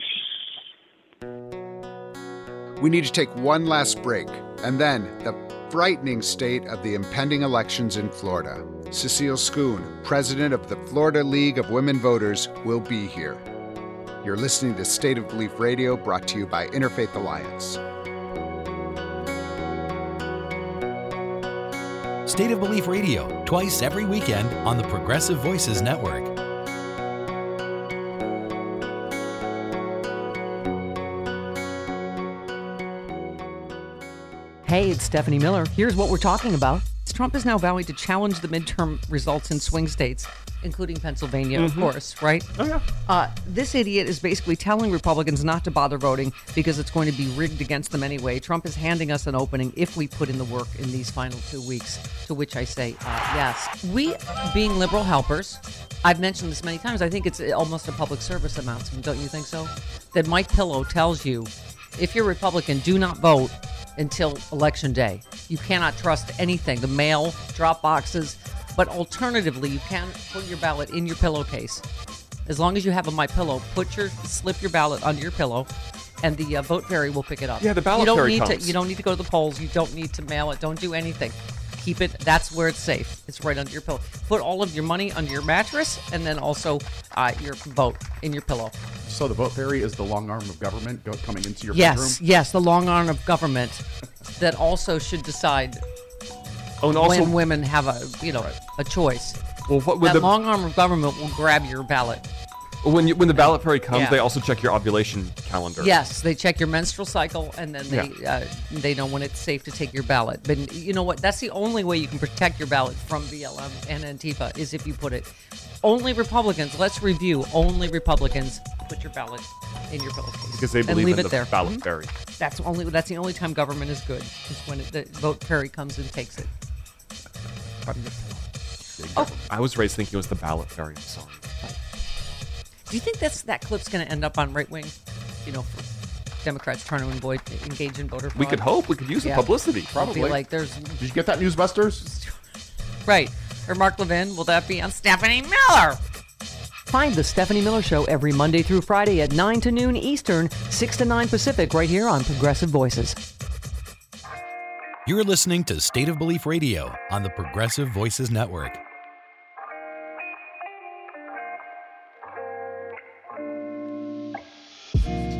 We need to take one last break, and then the frightening state of the impending elections in Florida. Cecile Scoon, president of the Florida League of Women Voters, will be here. You're listening to State of Belief Radio, brought to you by Interfaith Alliance. State of Belief Radio, twice every weekend on the Progressive Voices Network. Hey, it's Stephanie Miller. Here's what we're talking about. Trump is now vowing to challenge the midterm results in swing states, including Pennsylvania, mm-hmm. of course, right? Oh, yeah. Uh, this idiot is basically telling Republicans not to bother voting because it's going to be rigged against them anyway. Trump is handing us an opening if we put in the work in these final two weeks, to which I say uh, yes. We, being liberal helpers, I've mentioned this many times, I think it's almost a public service announcement, don't you think so? That Mike Pillow tells you, if you're Republican, do not vote until Election Day. You cannot trust anything, the mail, drop boxes, but alternatively, you can put your ballot in your pillowcase. As long as you have a My Pillow, put your slip your ballot under your pillow, and the uh, vote ferry will pick it up. Yeah, the ballot you don't ferry need comes. To, you don't need to go to the polls. You don't need to mail it. Don't do anything. Keep it. That's where it's safe. It's right under your pillow. Put all of your money under your mattress, and then also uh, your vote in your pillow. So the vote ferry is the long arm of government go- coming into your yes, bedroom? Yes, yes, the long arm of government that also should decide oh, and also, when women have a you know right. a choice. Well, what, that the, long arm of government will grab your ballot. When you, when the ballot ferry comes, yeah. they also check your ovulation calendar. Yes, they check your menstrual cycle, and then they yeah. uh, they know when it's safe to take your ballot. But you know what? That's the only way you can protect your ballot from B L M and Antifa is if you put it. Only Republicans. Let's review. Only Republicans put your ballot in your pillowcase because they believe and leave in it the there. Ballot ferry. Mm-hmm. That's only. That's the only time government is good is when it, the vote ferry comes and takes it. Oh. I was raised thinking it was the ballot ferry. I'm sorry. Do you think that's that clip's going to end up on right wing? You know, for Democrats trying to avoid, engage in voter fraud. We could hope. We could use yeah. the publicity. Probably. Be like, there's. Did you get that, Newsbusters? Right. Or Mark Levin. Will that be on Stephanie Miller? Find The Stephanie Miller Show every Monday through Friday at nine to noon Eastern, six to nine Pacific, right here on Progressive Voices. You're listening to State of Belief Radio on the Progressive Voices Network.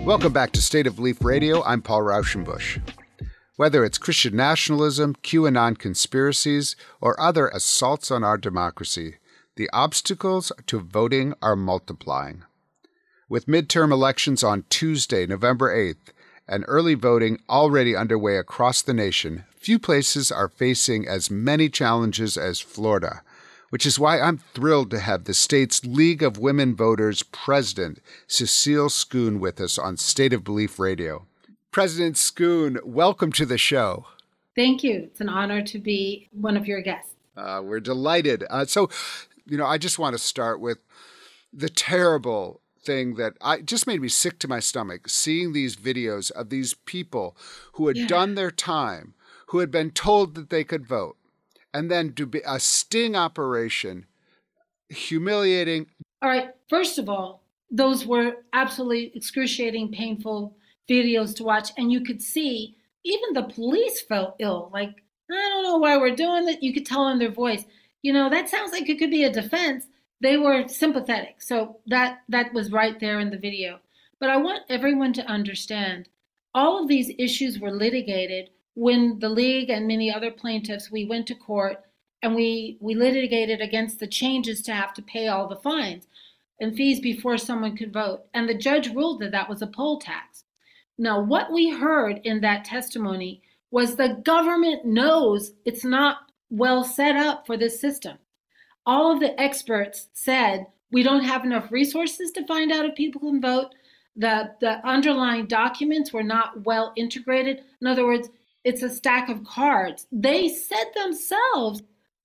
Welcome back to State of Belief Radio. I'm Paul Rauschenbusch. whether it's Christian nationalism, QAnon conspiracies, or other assaults on our democracy, the obstacles to voting are multiplying. With midterm elections on Tuesday, November eighth, and early voting already underway across the nation, few places are facing as many challenges as Florida, which is why I'm thrilled to have the state's League of Women Voters president, Cecile Scoon, with us on State of Belief Radio. President Scoon, welcome to the show. Thank you. It's an honor to be one of your guests. Uh, we're delighted. Uh, so, you know, I just want to start with the terrible thing that I just made me sick to my stomach, seeing these videos of these people who had yeah. done their time, who had been told that they could vote, and then do a sting operation, humiliating. All right. First of all, those were absolutely excruciating, painful videos to watch. And you could see even the police felt ill. Like, I don't know why we're doing that. You could tell in their voice, you know, that sounds like it could be a defense. They were sympathetic. So that, that was right there in the video. But I want everyone to understand all of these issues were litigated when the League and many other plaintiffs, we went to court and we, we litigated against the changes to have to pay all the fines and fees before someone could vote. And the judge ruled that that was a poll tax. Now, what we heard in that testimony was the government knows it's not well set up for this system. All of the experts said, we don't have enough resources to find out if people can vote. The, the underlying documents were not well integrated. In other words, it's a stack of cards. They said themselves,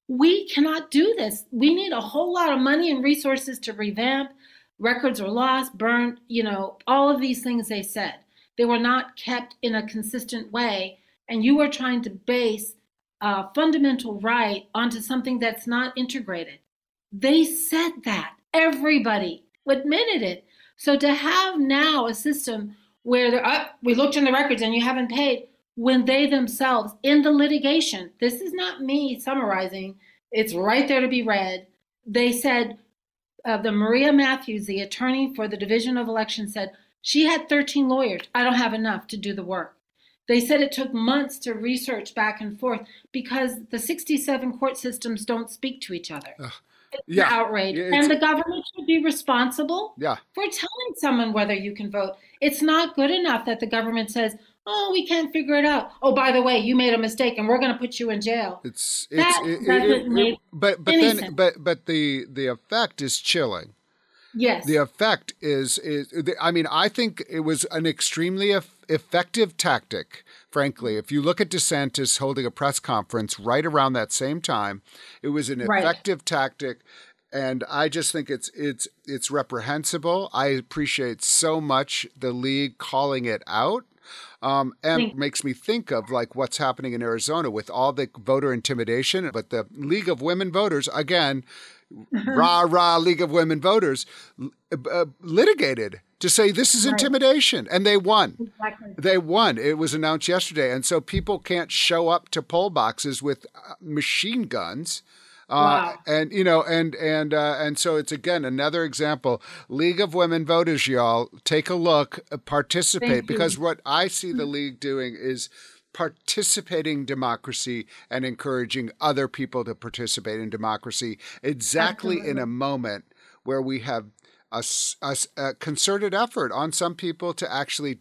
we cannot do this. We need a whole lot of money and resources to revamp. Records are lost, burned, you know, all of these things they said. They were not kept in a consistent way. And you are trying to base a fundamental right onto something that's not integrated. They said that. Everybody admitted it. So to have now a system where they're up, we looked in the records and you haven't paid, when they themselves, in the litigation, this is not me summarizing, it's right there to be read, they said, uh, the Maria Matthews, the attorney for the Division of Elections, said, she had thirteen lawyers. I don't have enough to do the work. They said it took months to research back and forth because the sixty-seven court systems don't speak to each other. Ugh. It's yeah. an outrage. It's, and the government should be responsible yeah. for telling someone whether you can vote. It's not good enough that the government says, oh, we can't figure it out. Oh, by the way, you made a mistake, and we're going to put you in jail. It's, it's that it, doesn't it, it, make but but any then sense. but but the the effect is chilling. Yes, the effect is is. I mean, I think it was an extremely eff- effective tactic. Frankly, if you look at DeSantis holding a press conference right around that same time, it was an right. effective tactic. And I just think it's it's it's reprehensible. I appreciate so much the League calling it out. Um, and makes me think of like what's happening in Arizona with all the voter intimidation. But the League of Women Voters, again, rah, rah, League of Women Voters, uh, litigated to say this is intimidation. And they won. Exactly. They won. It was announced yesterday. And so people can't show up to poll boxes with machine guns. Uh, wow. And, you know, and and uh, and so it's, again, another example. League of Women Voters, y'all, take a look, participate, because what I see the League doing is participating democracy and encouraging other people to participate in democracy exactly Absolutely. in a moment where we have a, a, a concerted effort on some people to actually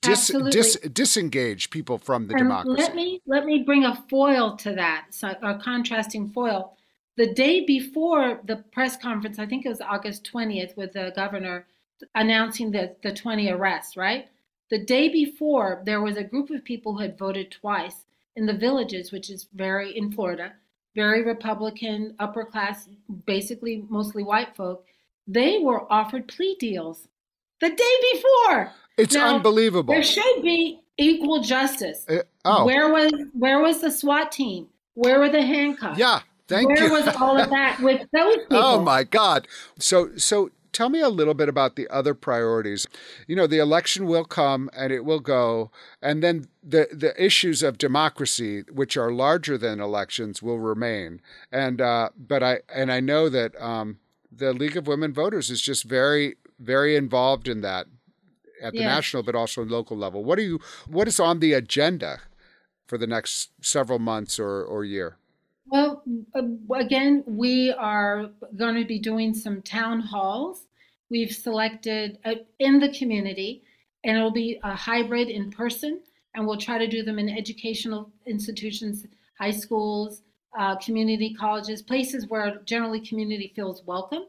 Dis, dis, disengage people from the and democracy. Let me let me bring a foil to that, so a contrasting foil. The day before the press conference, I think it was August twentieth, with the governor announcing the, the twenty arrests, right? The day before, there was a group of people who had voted twice in the villages, which is very, in Florida, very Republican, upper class, basically mostly white folk. They were offered plea deals the day before. It's now, unbelievable. There should be equal justice. Uh, oh. Where was where was the SWAT team? Where were the handcuffs? Yeah, thank where you. Where was all of that with those people? Oh, my God. So so tell me a little bit about the other priorities. You know, the election will come and it will go. And then the, the issues of democracy, which are larger than elections, will remain. And uh, but I and I know that um, the League of Women Voters is just very, very involved in that. At the yeah. national, but also local level. What are you? What is on the agenda for the next several months or, or year? Well, again, we are going to be doing some town halls. We've selected uh, in the community, and it'll be a hybrid in person, and we'll try to do them in educational institutions, high schools, uh, community colleges, places where generally community feels welcome.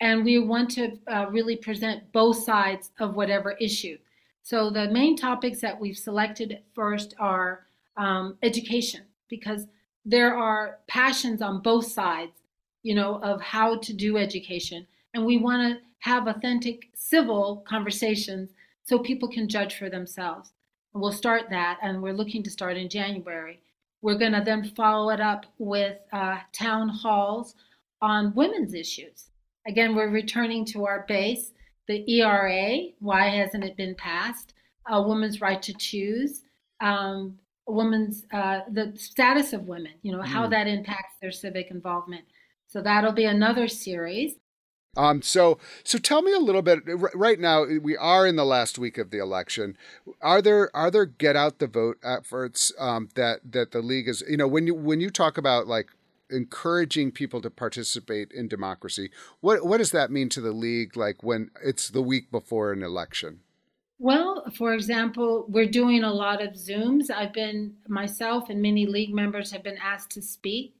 And we want to uh, really present both sides of whatever issue. So the main topics that we've selected first are um, education, because there are passions on both sides, you know, of how to do education. And we want to have authentic civil conversations so people can judge for themselves. And we'll start that, and we're looking to start in January. We're going to then follow it up with uh, town halls on women's issues. Again, we're returning to our base, the E R A, why hasn't it been passed, a woman's right to choose, um, a woman's, uh, the status of women, you know, how mm. that impacts their civic involvement. So that'll be another series. Um, so, so tell me a little bit. Right now, we are in the last week of the election. Are there are there get out the vote efforts um, that that the league is? You know, when you when you talk about like encouraging people to participate in democracy, what what does that mean to the league? Like when it's the week before an election. Well, for example, we're doing a lot of Zooms. I've been myself and many league members have been asked to speak.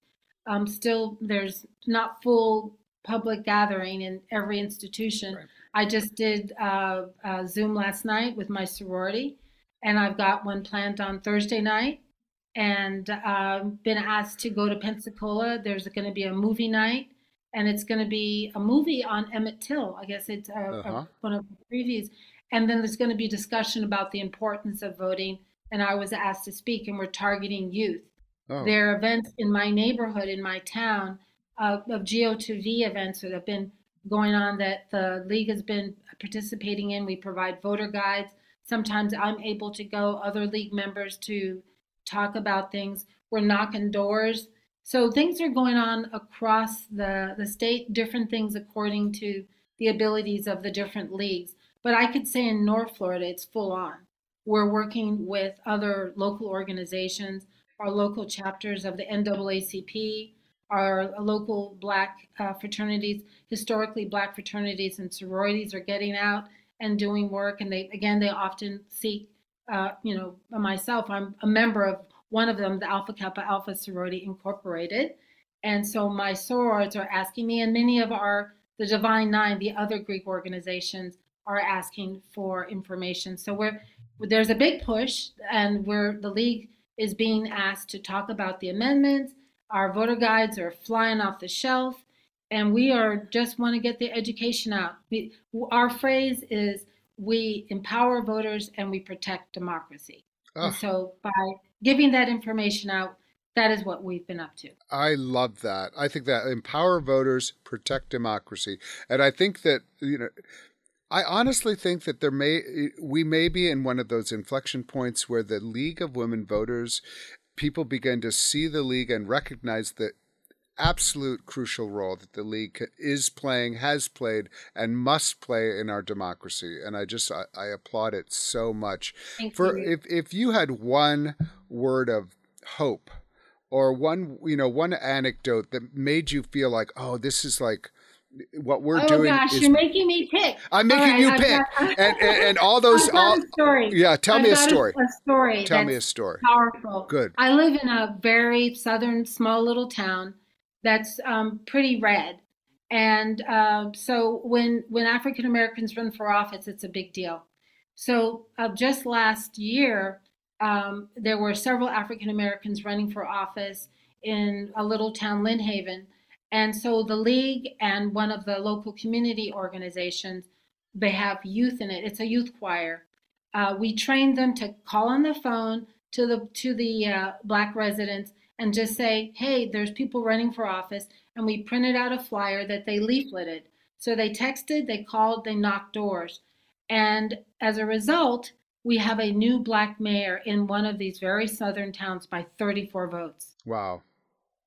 Um, still, there's not full public gathering in every institution. Right. I just did uh, a Zoom last night with my sorority, and I've got one planned on Thursday night, and I've uh, been asked to go to Pensacola. There's going to be a movie night, and it's going to be a movie on Emmett Till. I guess it's a, uh-huh. a, one of the previews. And then there's going to be discussion about the importance of voting, and I was asked to speak, and we're targeting youth. Oh. There are events in my neighborhood, in my town, Uh, of G O two V events that have been going on that the league has been participating in. We provide voter guides. Sometimes I'm able to go, other league members, to talk about things. We're knocking doors. So things are going on across the, the state, different things according to the abilities of the different leagues. But I could say in North Florida, it's full on. We're working with other local organizations, our local chapters of the N double A C P, our local Black uh, fraternities, historically Black fraternities and sororities are getting out and doing work. And they, again, they often seek, uh, you know, myself, I'm a member of one of them, the Alpha Kappa Alpha Sorority Incorporated. And so my sorors are asking me, and many of our, the Divine Nine, the other Greek organizations are asking for information. So we're, there's a big push, and we're, the league is being asked to talk about the amendments. Our voter guides are flying off the shelf, and we are just want to get the education out. We, our phrase is, we empower voters and we protect democracy. Oh. And so by giving that information out, that is what we've been up to. I love that. I think that empower voters, protect democracy. And I think that, you know, I honestly think that there may, we may be in one of those inflection points where the League of Women Voters, people begin to see the league and recognize the absolute crucial role that the league is playing, has played, and must play in our democracy. And I just, I, I applaud it so much. Thank For you. If, if you had one word of hope or one, you know, one anecdote that made you feel like, oh, this is like, what we're oh doing. Oh gosh, is, you're making me pick. I'm making right, you I've pick, got, and, and and all those. I've got all, a story. Yeah, tell I've me a story. A story. Tell me a story. Powerful. Good. I live in a very southern, small little town that's um, pretty red, and uh, so when when African Americans run for office, it's a big deal. So uh, just last year, um, there were several African Americans running for office in a little town, Lynn Haven. And so the league and one of the local community organizations, they have youth in it. It's a youth choir. Uh, we trained them to call on the phone to the to the uh, Black residents and just say, hey, there's people running for office. And we printed out a flyer that they leafleted. So they texted, they called, they knocked doors. And as a result, we have a new Black mayor in one of these very southern towns by thirty-four votes. Wow.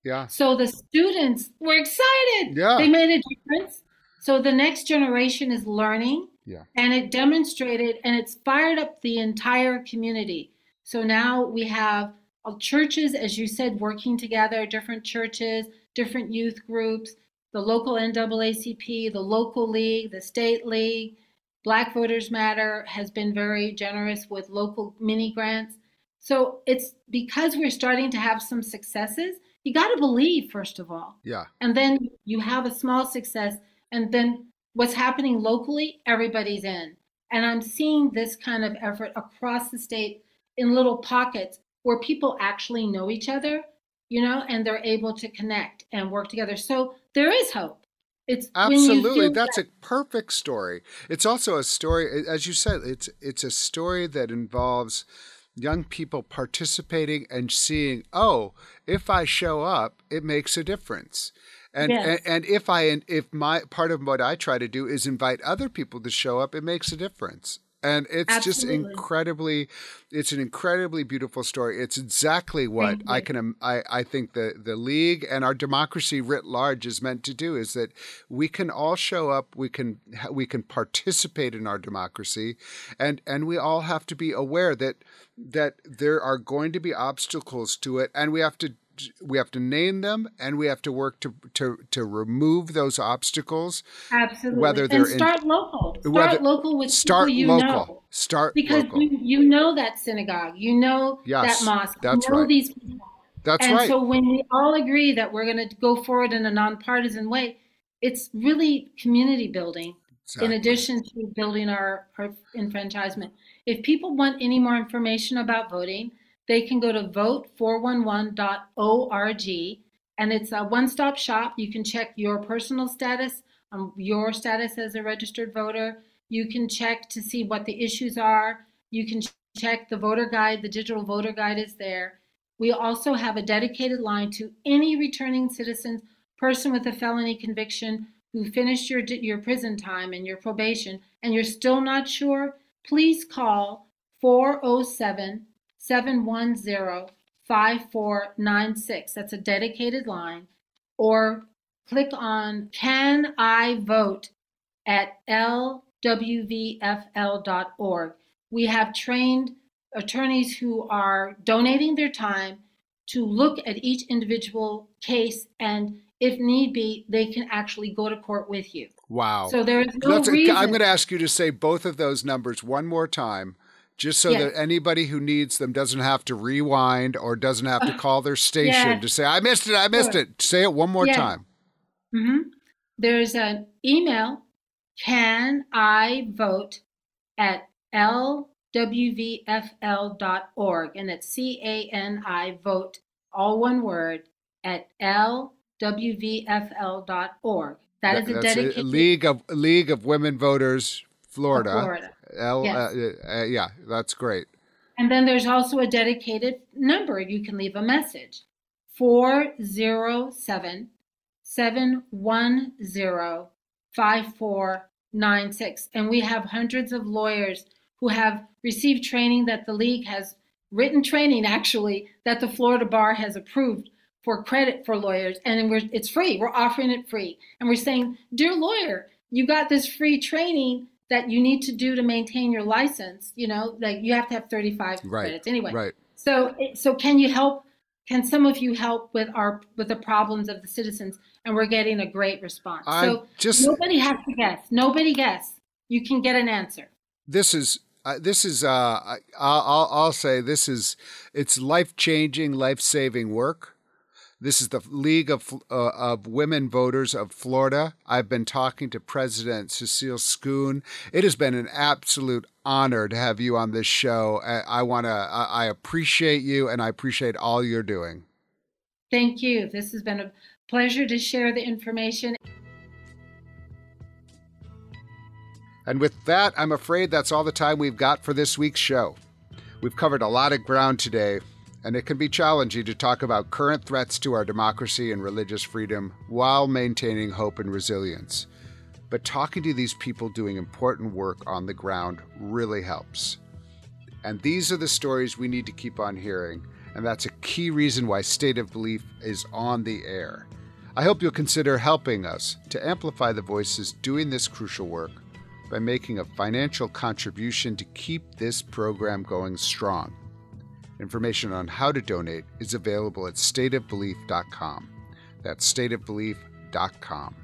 Yeah. So the students were excited. Yeah. They made a difference. So the next generation is learning. Yeah. And it demonstrated, and it's fired up the entire community. So now we have churches, as you said, working together, different churches, different youth groups, the local N double A C P, the local league, the state league. Black Voters Matter has been very generous with local mini grants. So it's because we're starting to have some successes, you got to believe, first of all. Yeah. And then you have a small success, and then what's happening locally, everybody's in. And I'm seeing this kind of effort across the state in little pockets where people actually know each other, you know, and they're able to connect and work together. So there is hope. It's absolutely. That's that. A perfect story. It's also a story, as you said, it's it's a story that involves young people participating and seeing, oh, if I show up, it makes a difference. And, yes. and and if I if my part of what I try to do is invite other people to show up, it makes a difference. And it's Absolutely. just incredibly, it's an incredibly beautiful story. It's exactly what I can, I, I think the, the League and our democracy writ large is meant to do, is that we can all show up, we can, we can participate in our democracy, and, and we all have to be aware that, that there are going to be obstacles to it, and we have to We have to name them, and we have to work to to, to remove those obstacles. Absolutely. Whether they're and start in, local. Start whether, local with start people you local. know. Start because local. Because you, you know that synagogue. You know yes, that mosque. That's you know right. these people. That's and right. And so when we all agree that we're going to go forward in a nonpartisan way, it's really community building exactly. in addition to building our, our enfranchisement. If people want any more information about voting, they can go to vote four eleven dot org, and it's a one-stop shop. You can check your personal status, um, your status as a registered voter. You can check to see what the issues are. You can check the voter guide. The digital voter guide is there. We also have a dedicated line to any returning citizen, person with a felony conviction who finished your, your prison time and your probation, and you're still not sure, please call four oh seven, seven one zero, five four nine six. That's a dedicated line. Or click on Can I Vote at L W V F L dot org. We have trained attorneys who are donating their time to look at each individual case, and if need be, they can actually go to court with you. Wow. So there is no reason. I'm going to ask you to say both of those numbers one more time, just so yes. that anybody who needs them doesn't have to rewind or doesn't have to call their station yeah. to say, I missed it, I missed sure. it. Say it one more yeah. time. Mm-hmm. There's an email, can I vote at L W V F L dot org. And it's C A N I vote, all one word, at L W V F L dot org. That, that is a dedicated... A League of, League of Women Voters, Florida. Florida. L, yes. uh, uh, yeah, that's great. And then there's also a dedicated number. You can leave a message, four oh seven, seven one zero, five four nine six. And we have hundreds of lawyers who have received training that the League has, written training actually, that the Florida Bar has approved for credit for lawyers. And we're, it's free. We're offering it free. And we're saying, dear lawyer, you got this free training that you need to do to maintain your license, you know, like you have to have thirty-five right. credits anyway. Right. So, so can you help? Can some of you help with our with the problems of the citizens? And we're getting a great response. I so just, nobody has to guess. Nobody guess. You can get an answer. This is uh, this is uh, I, I'll I'll say this is it's life-changing, life-saving work. This is the League of uh, of Women Voters of Florida. I've been talking to President Cecile Scoon. It has been an absolute honor to have you on this show. I, I want to. I, I appreciate you, and I appreciate all you're doing. Thank you. This has been a pleasure to share the information. And with that, I'm afraid that's all the time we've got for this week's show. We've covered a lot of ground today, and it can be challenging to talk about current threats to our democracy and religious freedom while maintaining hope and resilience. But talking to these people doing important work on the ground really helps. And these are the stories we need to keep on hearing, and that's a key reason why State of Belief is on the air. I hope you'll consider helping us to amplify the voices doing this crucial work by making a financial contribution to keep this program going strong. Information on how to donate is available at state of belief dot com. That's state of belief dot com.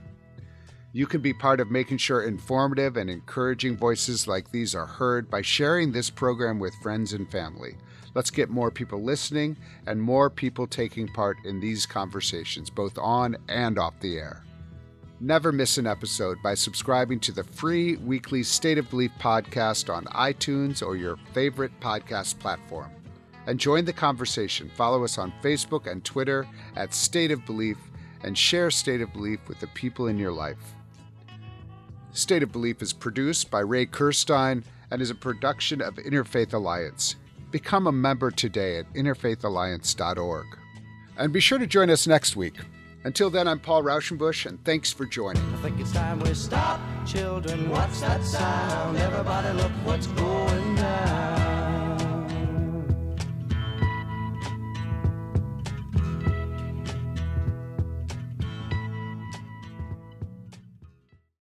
You can be part of making sure informative and encouraging voices like these are heard by sharing this program with friends and family. Let's get more people listening and more people taking part in these conversations, both on and off the air. Never miss an episode by subscribing to the free weekly State of Belief podcast on iTunes or your favorite podcast platform. And join the conversation. Follow us on Facebook and Twitter at State of Belief and share State of Belief with the people in your life. State of Belief is produced by Ray Kirstein and is a production of Interfaith Alliance. Become a member today at interfaith alliance dot org. And be sure to join us next week. Until then, I'm Paul Rauschenbusch, and thanks for joining. I think it's time we stop. Children, what's that sound? Everybody look what's going down.